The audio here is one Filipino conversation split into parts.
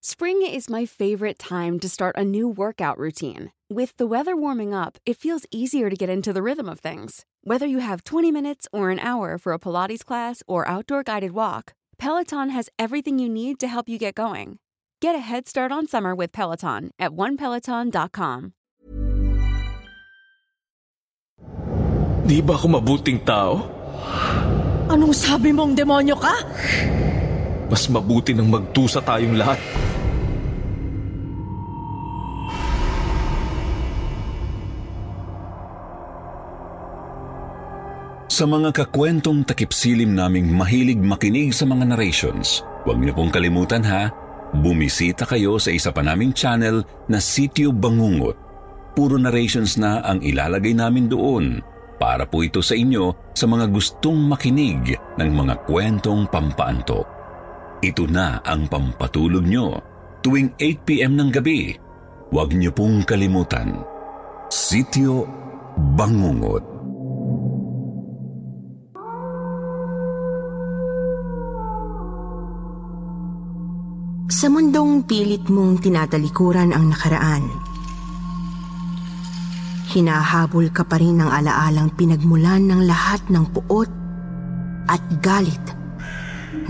Spring is my favorite time to start a new workout routine. With the weather warming up, it feels easier to get into the rhythm of things. Whether you have 20 minutes or an hour for a Pilates class or outdoor guided walk, Peloton has everything you need to help you get going. Get a head start on summer with Peloton at onepeloton.com. Di ba ako mabuting tao? Anong sabi mong demonyo ka? Mas mabuti nang magdusa tayong lahat. Sa mga kakwentong takipsilim naming mahilig makinig sa mga narrations, huwag niyo pong kalimutan ha, bumisita kayo sa isa pa naming channel na Sitio Bangungot. Puro narrations na ang ilalagay namin doon para po ito sa inyo sa mga gustong makinig ng mga kwentong pampaanto. Ito na ang pampatulog nyo tuwing 8 p.m. ng gabi. Huwag niyo pong kalimutan, Sitio Bangungot. Sa mundong pilit mong tinatalikuran ang nakaraan, hinahabol ka pa rin ng alaalang pinagmulan ng lahat ng puot at galit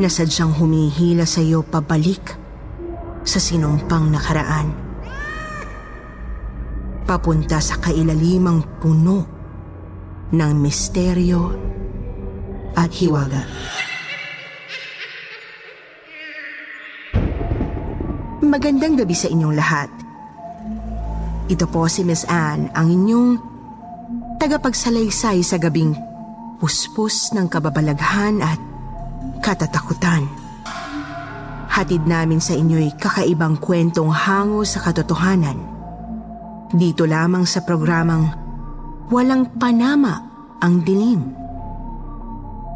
na sadyang humihila sa iyo pabalik sa sinumpang nakaraan, papunta sa kailalimang puno ng misteryo at hiwaga. Magandang gabi sa inyong lahat. Ito po si Miss Anne, ang inyong tagapagsalaysay sa gabing puspos ng kababalaghan at katatakutan. Hatid namin sa inyo'y kakaibang kwentong hango sa katotohanan. Dito lamang sa programang Walang Panama Ang Dilim.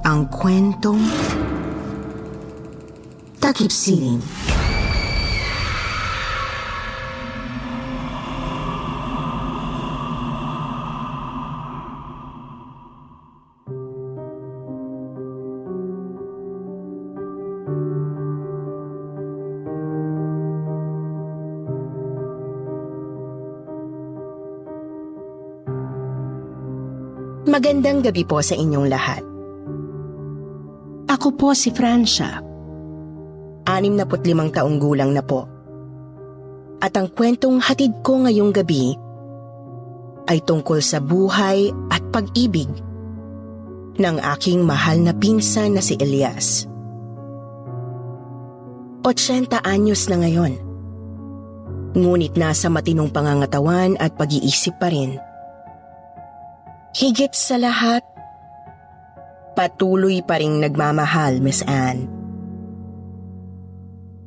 Ang kwentong takipsilim. Magandang gabi po sa inyong lahat. Ako po si Francia. 65 taong gulang na po. At ang kwentong hatid ko ngayong gabi ay tungkol sa buhay at pag-ibig ng aking mahal na pinsan na si Elias. 80 anyos na ngayon. Ngunit nasa matinong pangangatawan at pag-iisip pa rin. Higit sa lahat, patuloy pa ring nagmamahal, Miss Anne.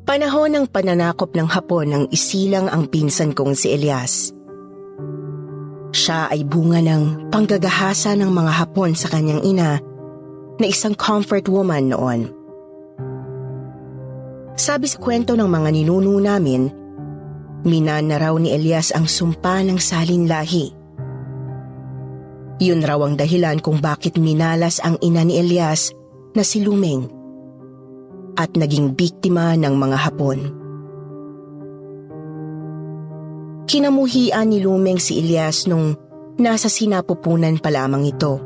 Panahon ng pananakop ng Hapon nang isilang ang pinsan kong si Elias. Siya ay bunga ng panggagahasa ng mga Hapon sa kanyang ina na isang comfort woman noon. Sabi sa kwento ng mga ninuno namin, minana raw ni Elias ang sumpa ng salin lahi. Yun raw ang dahilan kung bakit minalas ang ina ni Elias na si Lumeng at naging biktima ng mga Hapon. Kinamuhian ni Lumeng si Elias nung nasa sinapupunan pa lamang ito.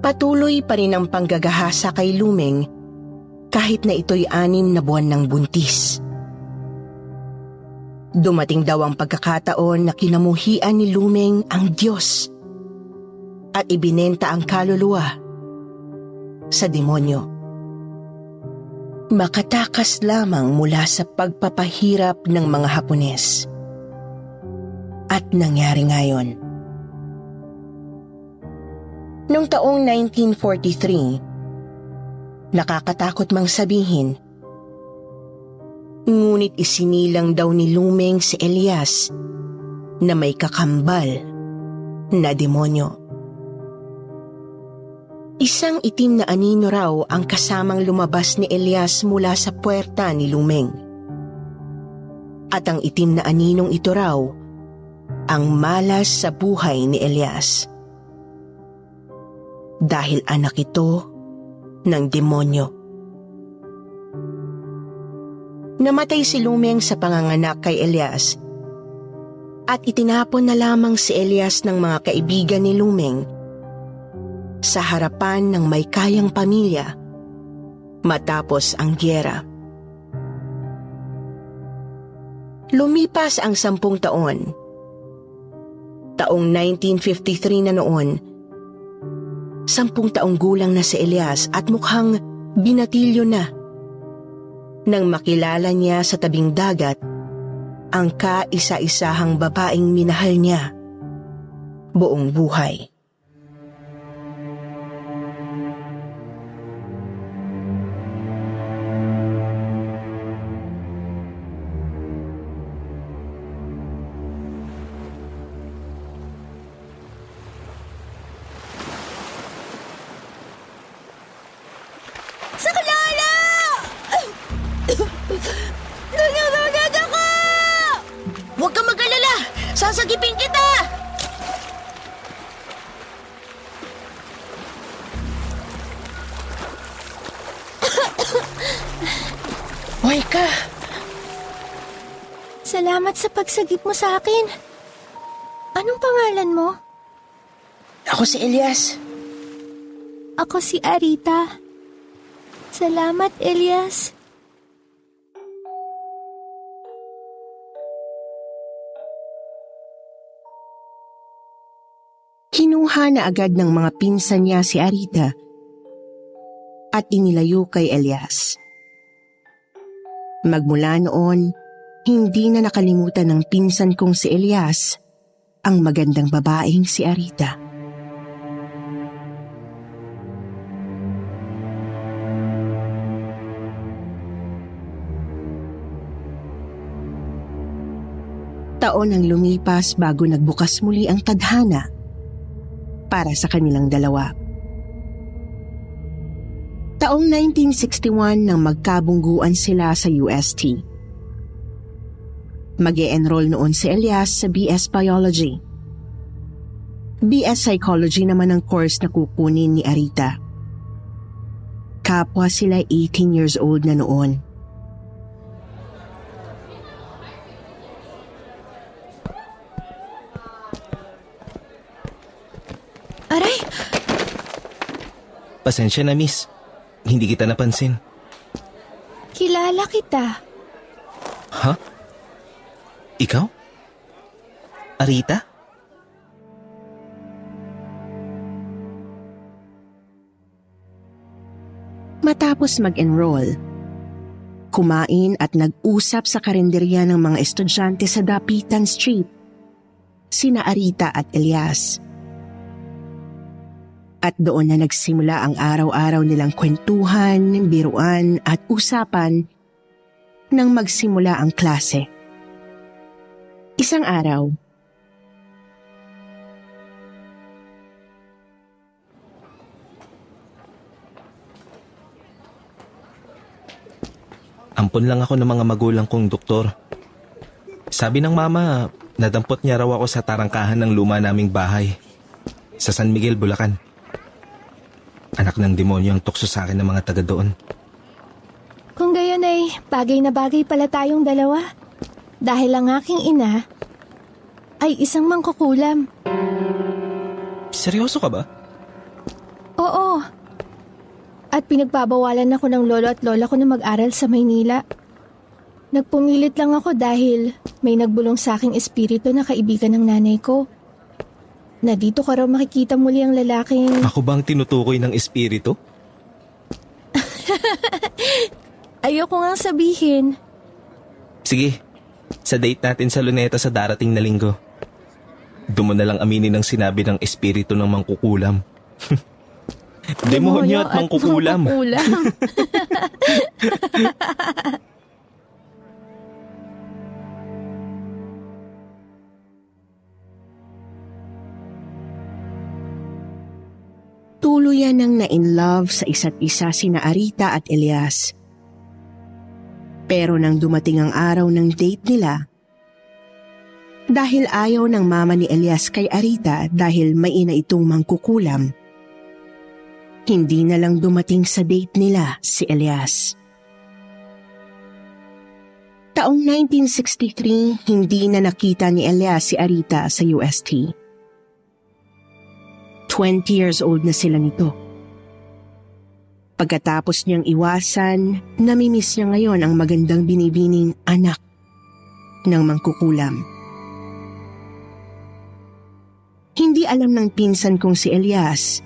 Patuloy pa rin ang panggagahasa kay Lumeng kahit na ito'y 6 na buwan ng buntis. Dumating daw ang pagkakataon na kinamuhian ni Lumeng ang Diyos at ibinenta ang kaluluwa sa demonyo. Makatakas lamang mula sa pagpapahirap ng mga Hapones. At nangyari ngayon. Noong taong 1943, nakakatakot mang sabihin, ngunit isinilang daw ni Lumeng si Elias na may kakambal na demonyo. Isang itim na anino raw ang kasamang lumabas ni Elias mula sa puwerta ni Lumeng. At ang itim na aninong ito raw ang malas sa buhay ni Elias. Dahil anak ito ng demonyo. Namatay si Lumeng sa panganganak kay Elias at itinapon na lamang si Elias ng mga kaibigan ni Lumeng sa harapan ng may kayang pamilya matapos ang giyera. Lumipas ang 10 taon. Taong 1953 na noon, 10 taong gulang na si Elias at mukhang binatilyo na nang makilala niya sa tabing dagat ang kaisa-isahang babaeng minahal niya buong buhay. Sasagipin kita! Hoy ka! Salamat sa pagsagip mo sa akin. Anong pangalan mo? Ako si Elias. Ako si Arita. Salamat, Elias. Kinuha na agad ng mga pinsan niya si Arita at inilayo kay Elias. Magmula noon, hindi na nakalimutan ng pinsan kong si Elias ang magandang babaeng si Arita. Taon ang lumipas bago nagbukas muli ang tadhana para sa kanilang dalawa. Taong 1961 nang magkabungguan sila sa UST. Mag-e-enroll noon si Elias sa BS Biology. BS Psychology naman ang course na kukunin ni Arita. Kapwa sila 18 years old na noon. Aray! Pasensya na, miss. Hindi kita napansin. Kilala kita. Ha? Ikaw? Arita? Matapos mag-enroll, kumain at nag-usap sa karinderya ng mga estudyante sa Dapitan Street, sina Arita at Elias. At doon na nagsimula ang araw-araw nilang kwentuhan, biruan at usapan nang magsimula ang klase. Isang araw. Ampon lang ako ng mga magulang kong doktor. Sabi ng mama, nadampot niya raw ako sa tarangkahan ng luma naming bahay sa San Miguel, Bulacan. Anak ng demonyo ang tukso sa akin ng mga taga doon. Kung gayon ay bagay na bagay pala tayong dalawa. Dahil ang aking ina ay isang mangkukulam. Seryoso ka ba? Oo. At pinagbabawalan ako ng lolo at lola ko na mag-aral sa Maynila. Nagpumilit lang ako dahil may nagbulong sa aking espiritu na kaibigan ng nanay ko. Na dito ka raw makikita muli ang lalaking... Ako bang tinutukoy ng espiritu? Ayoko ngang sabihin. Sige, sa date natin sa Luneta sa darating na linggo. Doon mo na lang aminin ang sinabi ng espiritu ng mangkukulam. Demonyo at mangkukulam. Tuluyan nang na-in-love sa isa't isa sina Arita at Elias. Pero nang dumating ang araw ng date nila, dahil ayaw ng mama ni Elias kay Arita dahil may ina itong mangkukulam, hindi na lang dumating sa date nila si Elias. Taong 1963, hindi na nakita ni Elia si Arita sa UST. 20 years old na sila nito. Pagkatapos niyang iwasan, namimiss niya ngayon ang magandang binibining anak ng mangkukulam. Hindi alam ng pinsan kong si Elias,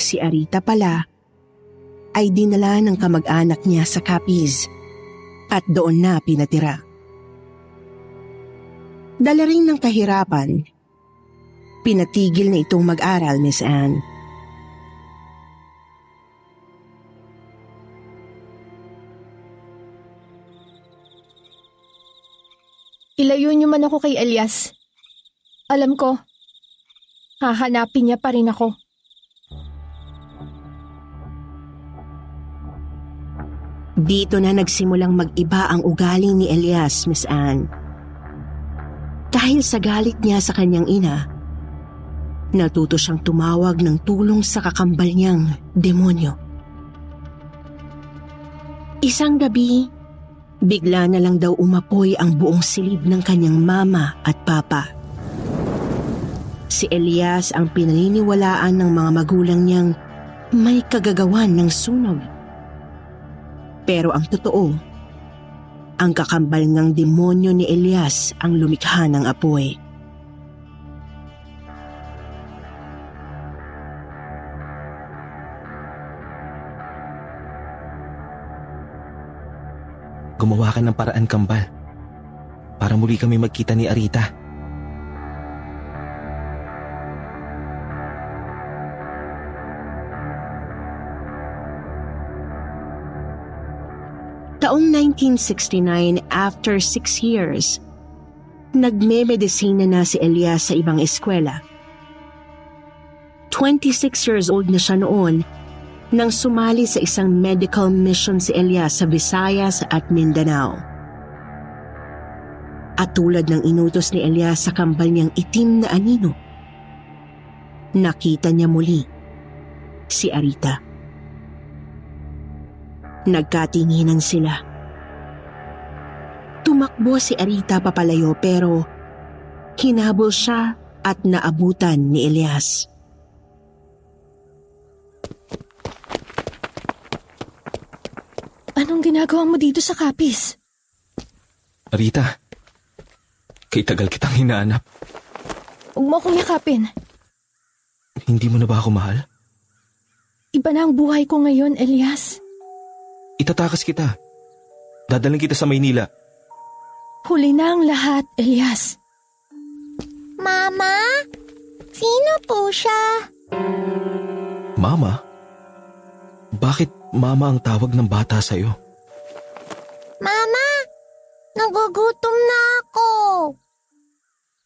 si Arita pala, ay dinala ng kamag-anak niya sa Capiz at doon na pinatira. Dala rin ng kahirapan, pinatigil na itong mag-aral, Miss Anne. Ilayo niyo man ako kay Elias. Alam ko, hahanapin niya pa rin ako. Dito na nagsimulang mag-iba ang ugali ni Elias, Miss Anne. Dahil sa galit niya sa kanyang ina, natuto siyang tumawag ng tulong sa kakambal niyang demonyo. Isang gabi, bigla na lang daw umapoy ang buong silid ng kanyang mama at papa. Si Elias ang pinaniniwalaan ng mga magulang niyang may kagagawan ng sunog. Pero ang totoo, ang kakambal ngang demonyo ni Elias ang lumikha ng apoy. Gumawa ka ng paraan, Kambal, para muli kami magkita ni Arita. Taong 1969, after 6 years, nagmemedisina na si Elias sa ibang eskwela. 26 years old na siya noon nang sumali sa isang medical mission si Elias sa Visayas at Mindanao. At tulad ng inutos ni Elias sa kambal niyang itim na anino, nakita niya muli si Arita. Nagkatinginan sila. Tumakbo si Arita papalayo pero hinabol siya at naabutan ni Elias. Anong ginagawa mo dito sa Capiz? Arita, kay tagal kitang hinahanap. Huwag mo akong yakapin. Hindi mo na ba ako mahal? Iba na ang buhay ko ngayon, Elias. Itatakas kita. Dadalhin kita sa Maynila. Huli na ang lahat, Elias. Mama? Sino po siya? Mama? Bakit mama ang tawag ng bata sa'yo? Mama! Nagugutom na ako.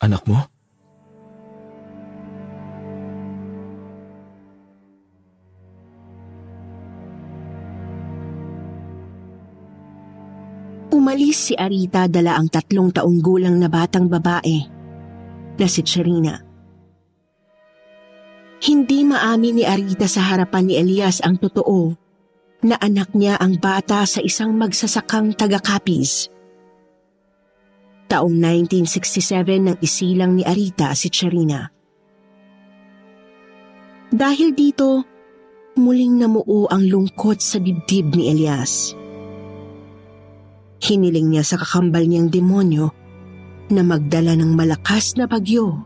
Anak mo? Umalis si Arita dala ang 3 taong gulang na batang babae na si Cherina. Hindi maamin ni Arita sa harapan ni Elias ang totoo na anak niya ang bata sa isang magsasakang taga-Capiz. Taong 1967 nang isilang ni Arita si Cherina. Dahil dito, muling namuo ang lungkot sa dibdib ni Elias. Hiniling niya sa kakambal niyang demonyo na magdala ng malakas na bagyo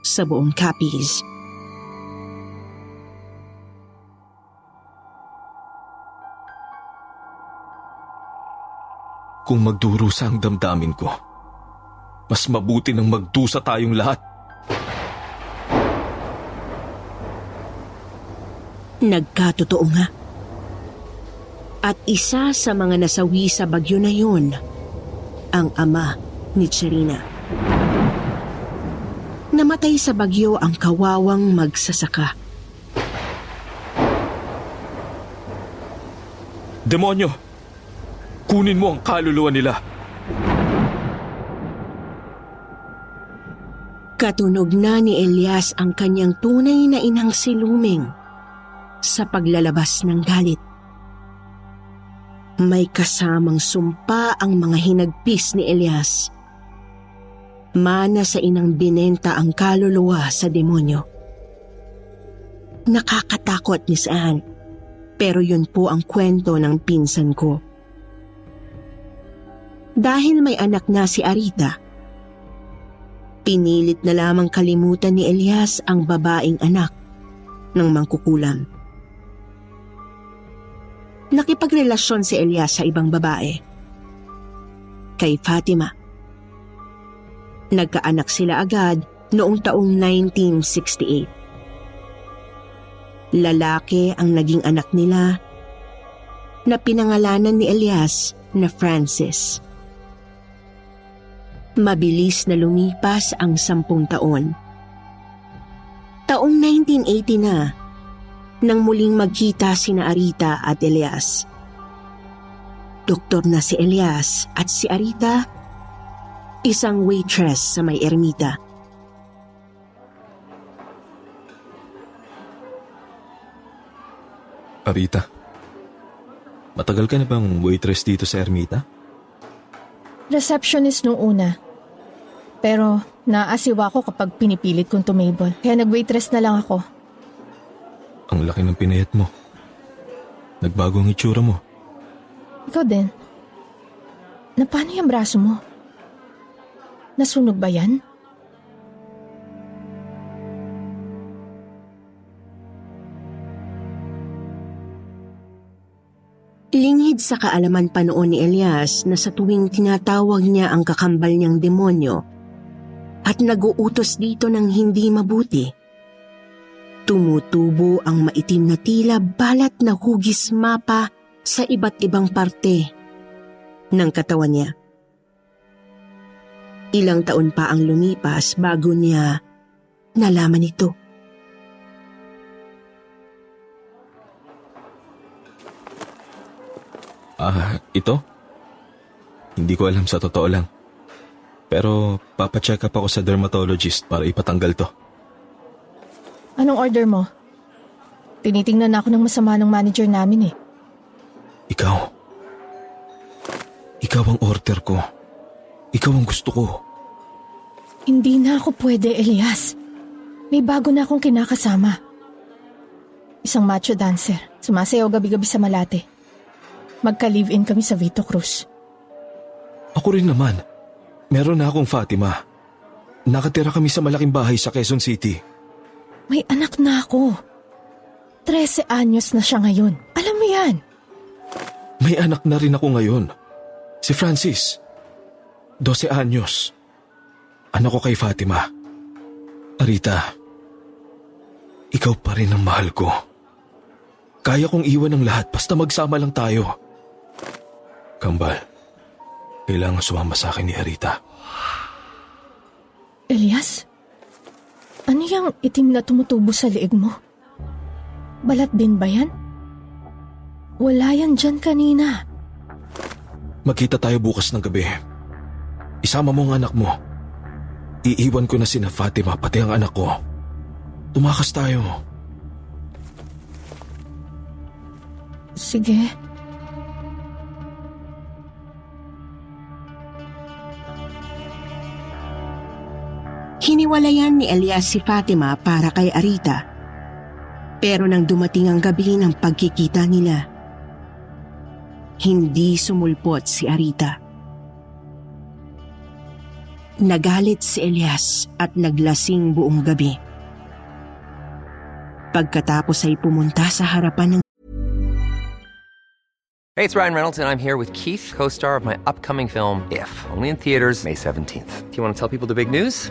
sa buong Capiz. Kung magdurusa ang damdamin ko, mas mabuti nang magdusa tayong lahat. Nagkatotoo nga. At isa sa mga nasawi sa bagyo na yun, ang ama ni Cherina. Namatay sa bagyo ang kawawang magsasaka. Demonyo! Kunin mo ang kaluluwa nila! Katunog na ni Elias ang kanyang tunay na inang siluming sa paglalabas ng galit. May kasamang sumpa ang mga hinagpis ni Elias. Mana sa inang binenta ang kaluluwa sa demonyo. Nakakatakot, Miss Anne, pero yun po ang kwento ng pinsan ko. Dahil may anak na si Arita, pinilit na lamang kalimutan ni Elias ang babaeng anak ng mangkukulam. Nakipagrelasyon si Elias sa ibang babae. Kay Fatima. Nagkaanak sila agad noong taong 1968. Lalaki ang naging anak nila na pinangalanan ni Elias na Francis. Mabilis na lumipas ang 10 taon. Taong 1980 na nang muling magkita sina Arita at Elias. Doktor na si Elias at si Arita isang waitress sa may ermita. Arita, matagal ka na bang waitress dito sa ermita? Receptionist nung una. Pero naasiwa ko kapag pinipilit kong tumable. Kaya nag-waitress na lang ako. Ang laki ng pinayat mo. Nagbago ang itsura mo. Ikaw din. Na paano yung braso mo? Nasunog ba yan? Linghid sa kaalaman pa noon ni Elias na sa tuwing tinatawag niya ang kakambal niyang demonyo at naguutos dito ng hindi mabuti, tumutubo ang maitim na tila balat na hugis mapa sa iba't ibang parte ng katawan niya. Ilang taon pa ang lumipas bago niya nalaman ito. Ito? Hindi ko alam sa totoo lang. Pero papacheck up ako sa dermatologist para ipatanggal to. Anong order mo? Tinitingnan ako ng masama ng manager namin eh. Ikaw. Ikaw ang order ko. Ikaw ang gusto ko. Hindi na ako pwede, Elias. May bago na akong kinakasama. Isang macho dancer. Sumasayaw gabi-gabi sa Malate. Magka-live-in kami sa Vito Cruz. Ako rin naman. Meron na akong Fatima. Nakatira kami sa malaking bahay sa Quezon City. May anak na ako. 13 anyos na siya ngayon. Alam mo yan. May anak na rin ako ngayon. Si Francis. 12 anyos. Anak ko kay Fatima. Arita, ikaw pa rin ang mahal ko. Kaya kong iwan ang lahat basta magsama lang tayo. Kambal, kailangan sumama sa akin ni Arita. Elias, ano yung itim na tumutubo sa leeg mo? Balat din ba yan? Wala yan dyan kanina. Magkita tayo bukas ng gabi. Isama mo ang anak mo. Iiwan ko na sina Fatima pati ang anak ko. Tumakas tayo. Sige. Hiniwalayan ni Elias si Fatima para kay Arita. Pero nang dumating ang gabi ng pagkikita nila, hindi sumulpot si Arita. Nagalit si Elias at naglasing buong gabi. Pagkatapos ay pumunta sa harapan ng... Hey, it's Ryan Reynolds and I'm here with Keith, co-star of my upcoming film, If, only in theaters May 17th. Do you want to tell people the big news?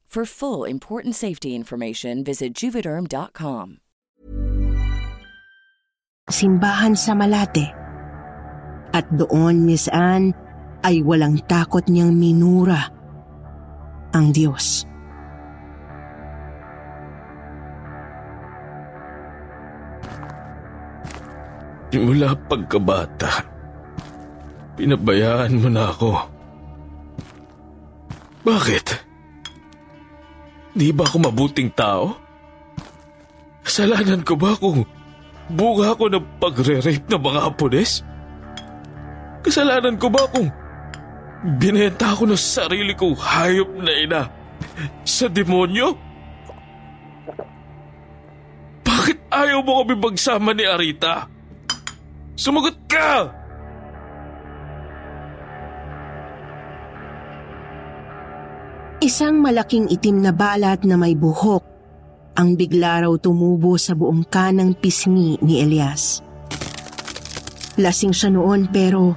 For full, important safety information, visit Juvederm.com. Simbahan sa Malate. At doon, Miss Anne, ay walang takot niyang minura ang Diyos. Mula pagkabata, pinabayaan mo na ako. Bakit? Di ba ako mabuting tao? Kasalanan ko ba kung bunga ako ng pagre-rape ng mga Hapones? Kasalanan ko ba kung binenta ako ng sarili kong hayop na ina sa demonyo? Bakit ayaw mo kami magsama ni Arita? Sumagot ka! Isang malaking itim na balat na may buhok ang bigla raw tumubo sa buong kanang pisngi ni Elias. Lasing siya noon pero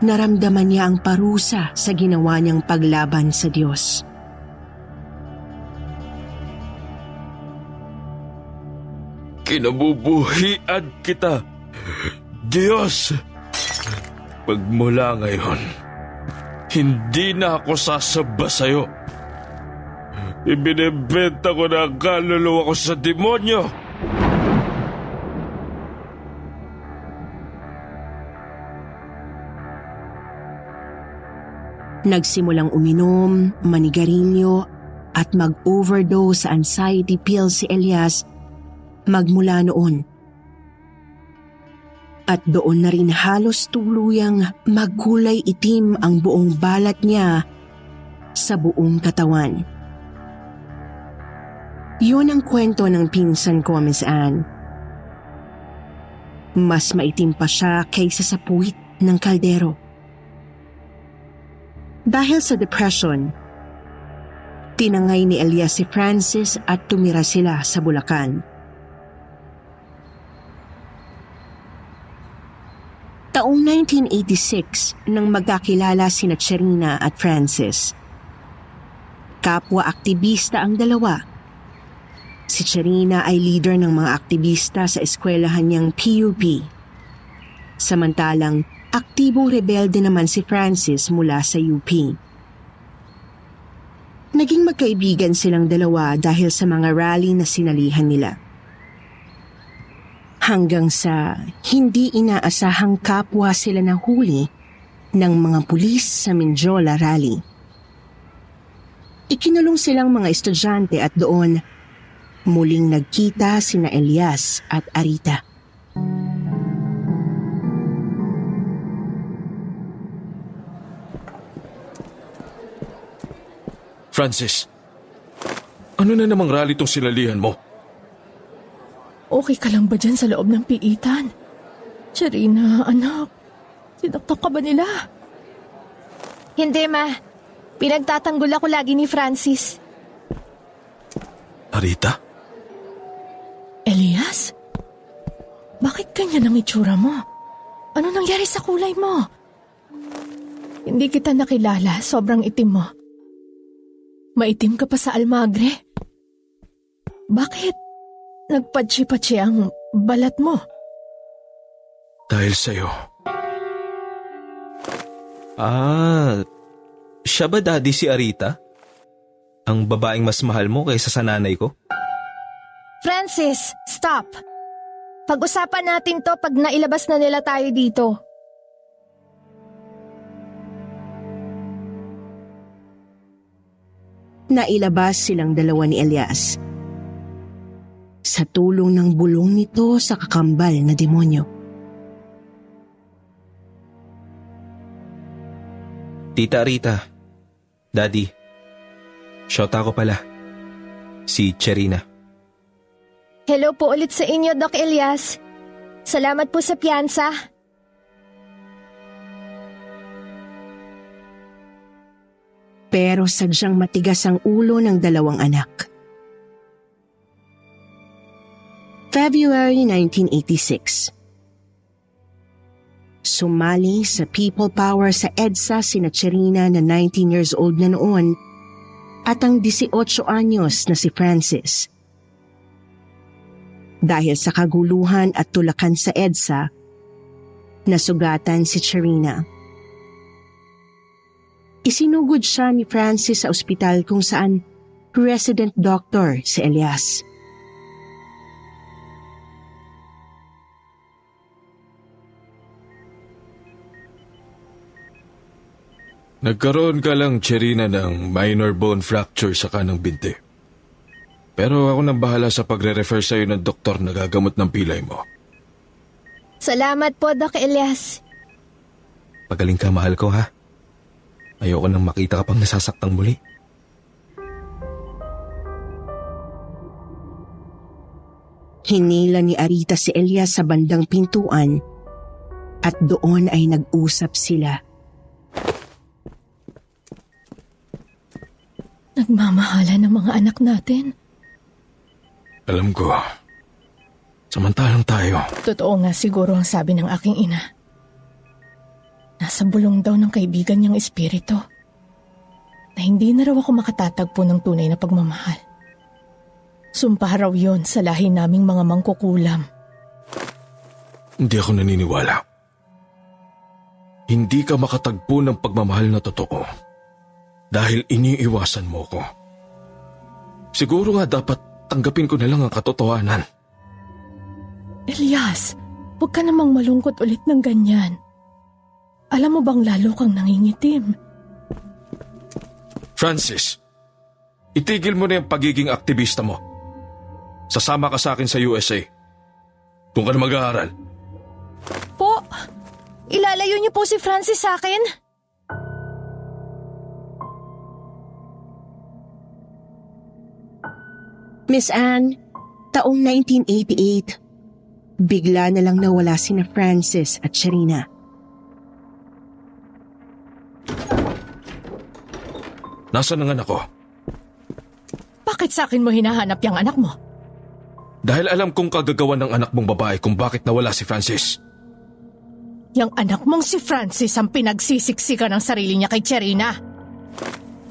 naramdaman niya ang parusa sa ginawa niyang paglaban sa Diyos. Kinabubuhian kita, Diyos! Pagmula ngayon, hindi na ako sasamba sa'yo. Ibinibenta ko na ang kaluluwa ko sa demonyo. Nagsimulang uminom, manigarilyo at mag-overdose sa anxiety pills si Elias magmula noon. At doon na rin halos tuluyang magkulay itim ang buong balat niya sa buong katawan. Yun ang kwento ng pinsan ko, Miss Anne. Mas maitim pa siya kaysa sa puwit ng kaldero. Dahil sa depression, tinangay ni Elias si Francis at tumira sila sa Bulacan. Taong 1986 nang magkakilala sina Cherina at Francis. Kapwa aktivista ang dalawa. Si Cherina ay leader ng mga aktivista sa eskwelahan niyang PUP. Samantalang, aktibong rebelde naman si Francis mula sa UP. Naging magkaibigan silang dalawa dahil sa mga rally na sinalihan nila. Hanggang sa hindi inaasahang kapwa sila nahuli ng mga pulis sa Mindjola rally. Ikinulong silang mga estudyante at doon, muling nagkita sina Elias at Arita. Francis, ano na namang rally tong sinalihan mo? Okay ka lang ba dyan sa loob ng piitan? Cherina, anak, sinaktak ka ba nila? Hindi, ma. Pinagtatanggol ako lagi ni Francis. Arita? Elias? Bakit ganyan ang itsura mo? Ano nangyari sa kulay mo? Hindi kita nakilala, sobrang itim mo. Maitim ka pa sa almagre. Bakit nagpatsi-patsi ang balat mo? Dahil sa'yo. Ah, siya ba daddy si Arita? Ang babaeng mas mahal mo kaysa sa nanay ko? Francis, stop! Pag-usapan natin to pag nailabas na nila tayo dito. Nailabas silang dalawa ni Elias. Sa tulong ng bulong nito sa kakambal na demonyo. Tita Rita, Daddy, shota ko pala, si Cherina. Hello po ulit sa inyo, Doc Elias. Salamat po sa piyansa. Pero sadyang matigas ang ulo ng dalawang anak. February 1986. Sumali sa People Power sa EDSA sina Cherina na 19 years old na noon at ang 18 anyos na si Francis. Dahil sa kaguluhan at tulakan sa EDSA, nasugatan si Cherina. Isinugod siya ni Francis sa ospital kung saan resident doctor si Elias. Nagkaroon ka lang, Cherina, ng minor bone fracture sa kanang binti. Pero ako nang bahala sa pagre-refer sa'yo ng doktor na gagamot ng pilay mo. Salamat po, Doc Elias. Pagaling ka, mahal ko, ha? Ayoko nang makita ka pang nasasaktang muli. Hinila ni Arita si Elias sa bandang pintuan at doon ay nag-usap sila. Nagmamahalan ng mga anak natin. Alam ko. Samantalang tayo. Totoo nga siguro ang sabi ng aking ina. Nasa bulong daw ng kaibigan niyang espiritu. Na hindi na raw ako makatatagpo ng tunay na pagmamahal. Sumpa raw yun sa lahi naming mga mangkukulam. Hindi ako naniniwala. Hindi ka makatagpo ng pagmamahal na totoo. Dahil iniiwasan mo ko. Siguro nga dapat tanggapin ko na lang ang katotohanan. Elias, huwag ka namang malungkot ulit ng ganyan. Alam mo bang lalo kang nangingitim? Francis, itigil mo na yung pagiging aktivista mo. Sasama ka sa akin sa USA. Doon ka na mag-aaral. Po, ilalayo niyo po si Francis sa akin? Miss Anne, taong 1988, bigla na lang nawala sina Francis at Cherina. Nasaan ang anak ko? Bakit sa akin mo hinahanap yung anak mo? Dahil alam kong kagagawa ng anak mong babae kung bakit nawala si Francis. Yung anak mong si Francis ang pinagsisiksikan ng sarili niya kay Cherina.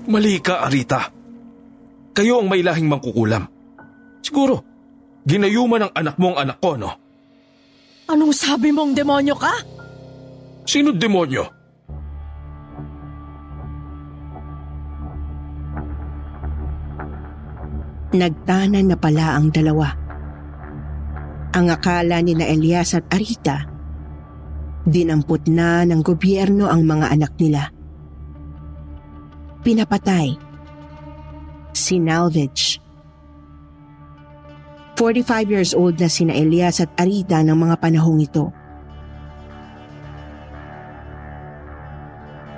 Mali ka, Arita. Kayo ang may lahing mangkukulam. Siguro, ginayuman ng anak mo ang anak ko, no? Anong sabi mong demonyo ka? Sino demonyo? Nagtanan na pala ang dalawa. Ang akala ni na Elias at Arita, dinampot na ng gobyerno ang mga anak nila. Pinapatay. Sinalvage. 45 years old na sina Elias at Arita ng mga panahong ito.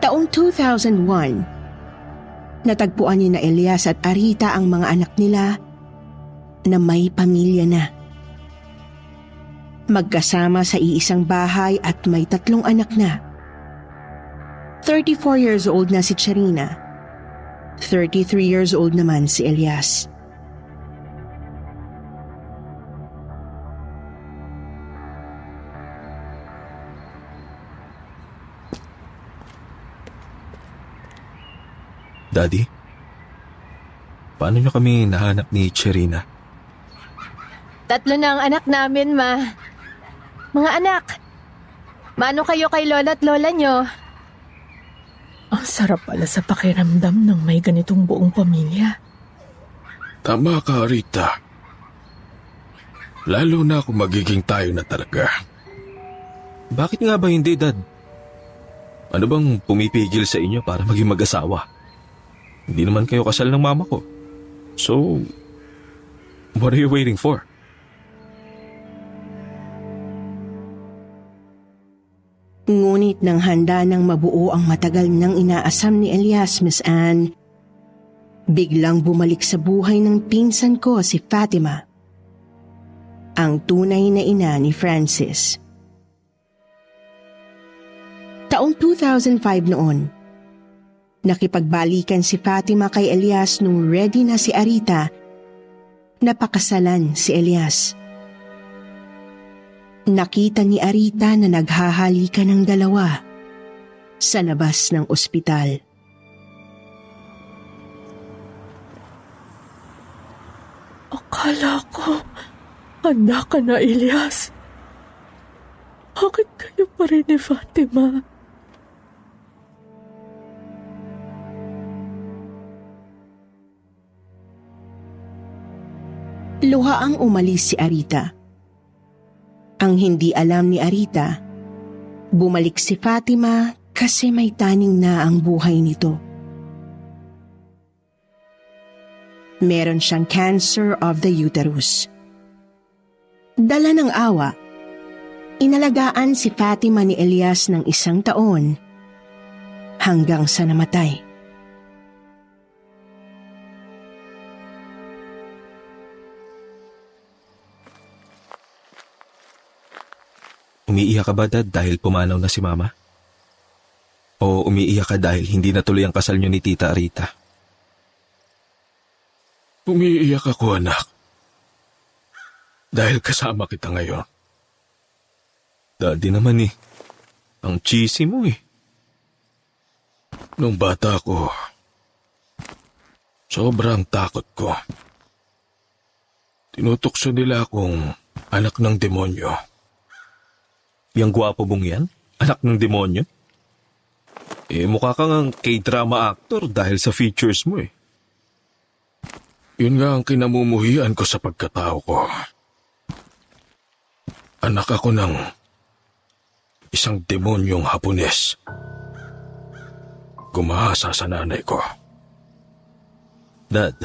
Taong 2001, natagpuan ni na Elias at Arita ang mga anak nila na may pamilya na. Magkasama sa iisang bahay at may 3 anak na. 34 years old na si Cherina. 33 years old naman si Elias. Daddy, paano niyo kami nahanap ni Cherina? 3 na ang anak namin, ma. Mga anak, maano kayo kay lola at lola niyo? Ang sarap pala sa pakiramdam ng may ganitong buong pamilya. Tama ka, Rita. Lalo na kung magiging tayo na talaga. Bakit nga ba hindi, Dad? Ano bang pumipigil sa inyo para maging mag-asawa? Hindi naman kayo kasal ng mama ko. So, what are you waiting for? Ngunit nang handa ng mabuo ang matagal nang inaasam ni Elias, Miss Anne, biglang bumalik sa buhay ng pinsan ko si Fatima, ang tunay na ina ni Francis. Taong 2005 noon, nakipagbalikan si Fatima kay Elias nung ready na si Arita, napakasalan si Elias. Nakita ni Arita na naghahalikan ng dalawa sa labas ng ospital. Akala ko, handa ka na, Elias. Bakit kayo pa rin ni Fatima? Luha ang umalis si Arita. Ang hindi alam ni Arita, bumalik si Fatima kasi may taning na ang buhay nito. Meron siyang cancer of the uterus. Dala ng awa, inalagaan si Fatima ni Elias ng 1 taon hanggang sa namatay. Umiiyak ka ba, Dad, dahil pumanaw na si Mama? O umiiyak ka dahil hindi natuloy ang kasal niyo ni Tita Rita? Umiiyak ako, anak. Dahil kasama kita ngayon. Daddy naman eh. Ang cheesy mo eh. Nung bata ako, sobrang takot ko. Tinutukso nila akong anak ng demonyo. Yang gwapo bong yan? Anak ng demonyo? Eh, mukha kang ang K-drama actor dahil sa features mo eh. Yun nga ang kinamumuhian ko sa pagkatao ko. Anak ako ng isang demonyong Hapones. Gumahasa sa nanay ko. Dad,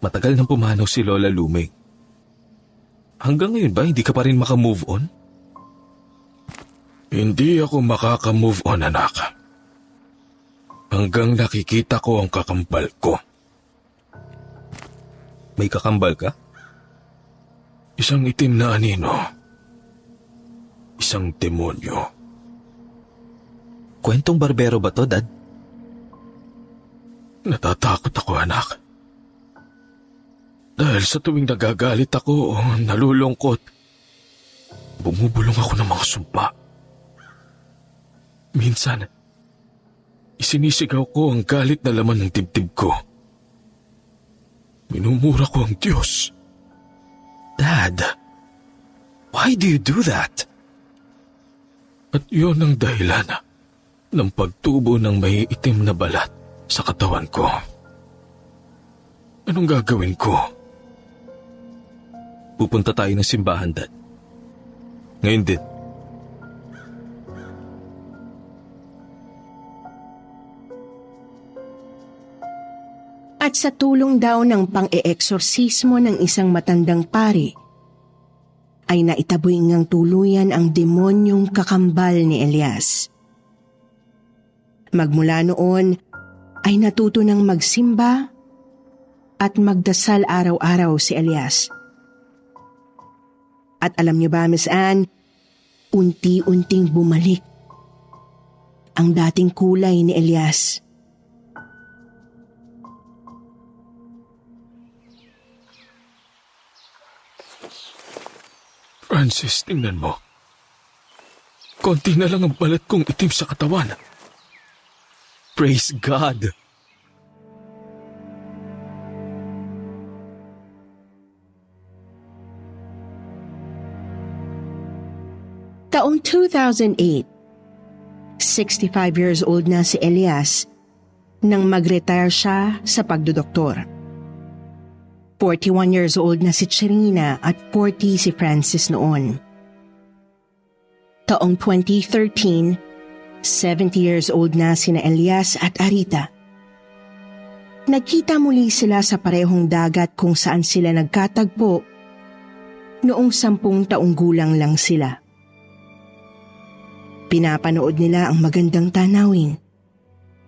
matagal nang pumanaw si Lola Luming. Hanggang ngayon ba hindi ka pa rin makamove on? Hindi ako makaka-move on, anak. Hanggang nakikita ko ang kakambal ko. May kakambal ka? Isang itim na anino. Isang demonyo. Kwentong barbero ba to, Dad? Natatakot ako, anak. Dahil sa tuwing nagagalit ako o nalulungkot, bumubulong ako ng mga sumpa. Minsan, isinisigaw ko ang galit na laman ng dibdib ko. Minumura ko ang Diyos. Dad, why do you do that? At yun ang dahilan ng pagtubo ng may itim na balat sa katawan ko. Anong gagawin ko? Pupunta tayo ng simbahan, Dad. Ngayon din. At sa tulong daw ng pang-e-eksorsismo ng isang matandang pari, ay naitaboy ngang tuluyan ang demonyong kakambal ni Elias. Magmula noon, ay natuto ng magsimba at magdasal araw-araw si Elias. At alam niyo ba, Miss Anne, unti-unting bumalik ang dating kulay ni Elias. Francis, tingnan mo. Konti na lang ang balat kong itim sa katawan. Praise God! Taong 2008, si 65 years old na si Elias nang mag-retire siya sa pagdodoktor. 41 years old na si Cherina at 40 si Francis noon. Taong 2013, 70 years old na sina Elias at Arita. Nagkita muli sila sa parehong dagat kung saan sila nagkatagpo noong 10 taong gulang lang sila. Pinapanood nila ang magandang tanawin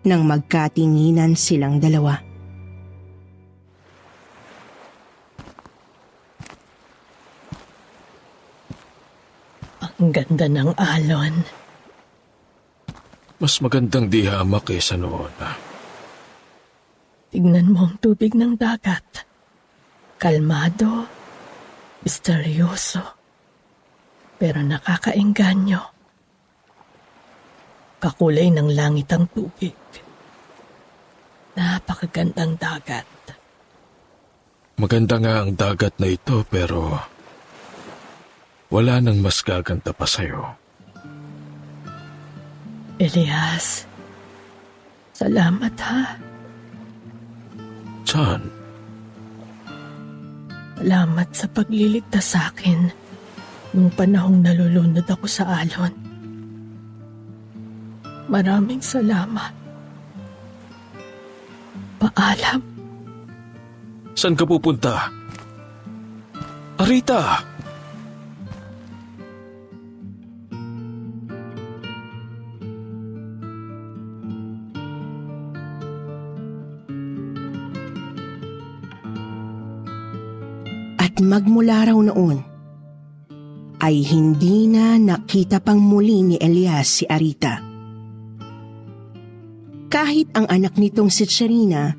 nang magkatinginan silang dalawa. Ang ganda ng alon. Mas magandang dihama kaysa noon. Tignan mo ang tubig ng dagat. Kalmado, misteryoso, pero nakakaengganyo. Kakulay ng langit ang tubig. Napakagandang dagat. Maganda nga ang dagat na ito pero wala nang mas gaganda pa sa'yo. Elias, salamat ha. Chan. Salamat sa pagliligtas sa akin nung panahong nalulunod ako sa alon. Maraming salamat. Paalam. Saan ka pupunta? Arita! At magmula raw noon, ay hindi na nakita pang muli ni Elias si Arita. Kahit ang anak nitong si Cherina,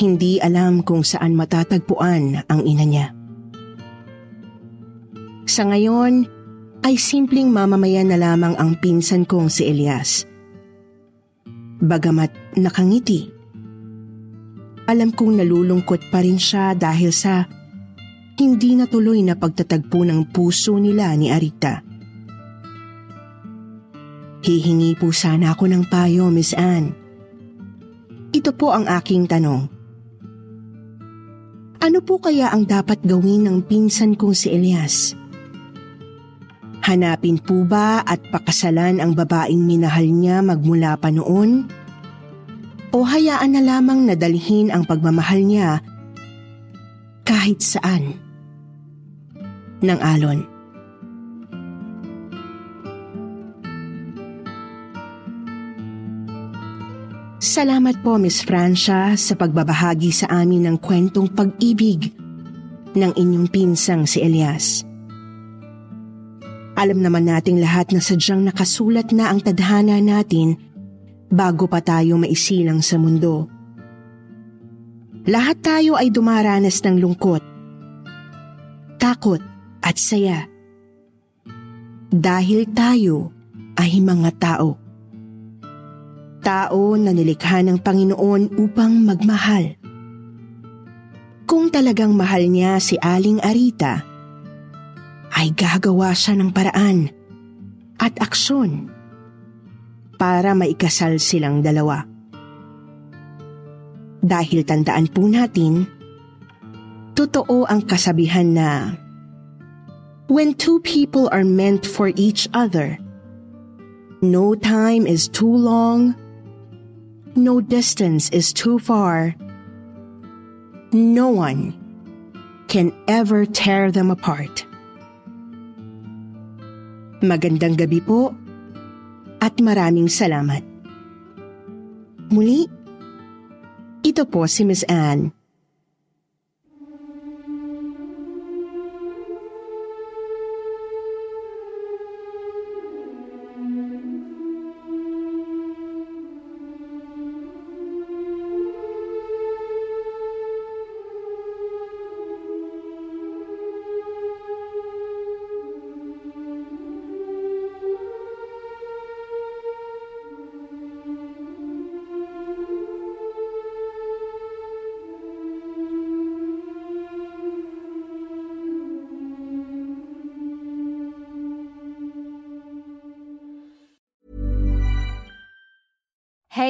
hindi alam kung saan matatagpuan ang ina niya. Sa ngayon, ay simpleng mamamayan na lamang ang pinsan kong si Elias. Bagamat nakangiti, alam kong nalulungkot pa rin siya dahil sa hindi natuloy na pagtatagpo ng puso nila ni Arita. Hihingi po sana ako ng payo, Miss Anne. Ito po ang aking tanong. Ano po kaya ang dapat gawin ng pinsan kong si Elias? Hanapin po ba at pakasalan ang babaeng minahal niya magmula pa noon? O hayaan na lamang nadalhin ang pagmamahal niya kahit saan ng alon? Salamat po, Miss Francia, sa pagbabahagi sa amin ng kwentong pag-ibig ng inyong pinsang si Elias. Alam naman nating lahat na sadyang nakasulat na ang tadhana natin bago pa tayo maisilang sa mundo. Lahat tayo ay dumaranas ng lungkot, takot at saya. Dahil tayo ay mga tao. Tao na nilikha ng Panginoon upang magmahal. Kung talagang mahal niya si Aling Arita, ay gagawa siya ng paraan at aksyon para maikasal silang dalawa. Dahil tandaan po natin, totoo ang kasabihan na when two people are meant for each other, no time is too long. No distance is too far. No one can ever tear them apart. Magandang gabi po at maraming salamat. Muli, ito po si Miss Anne.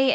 Hey,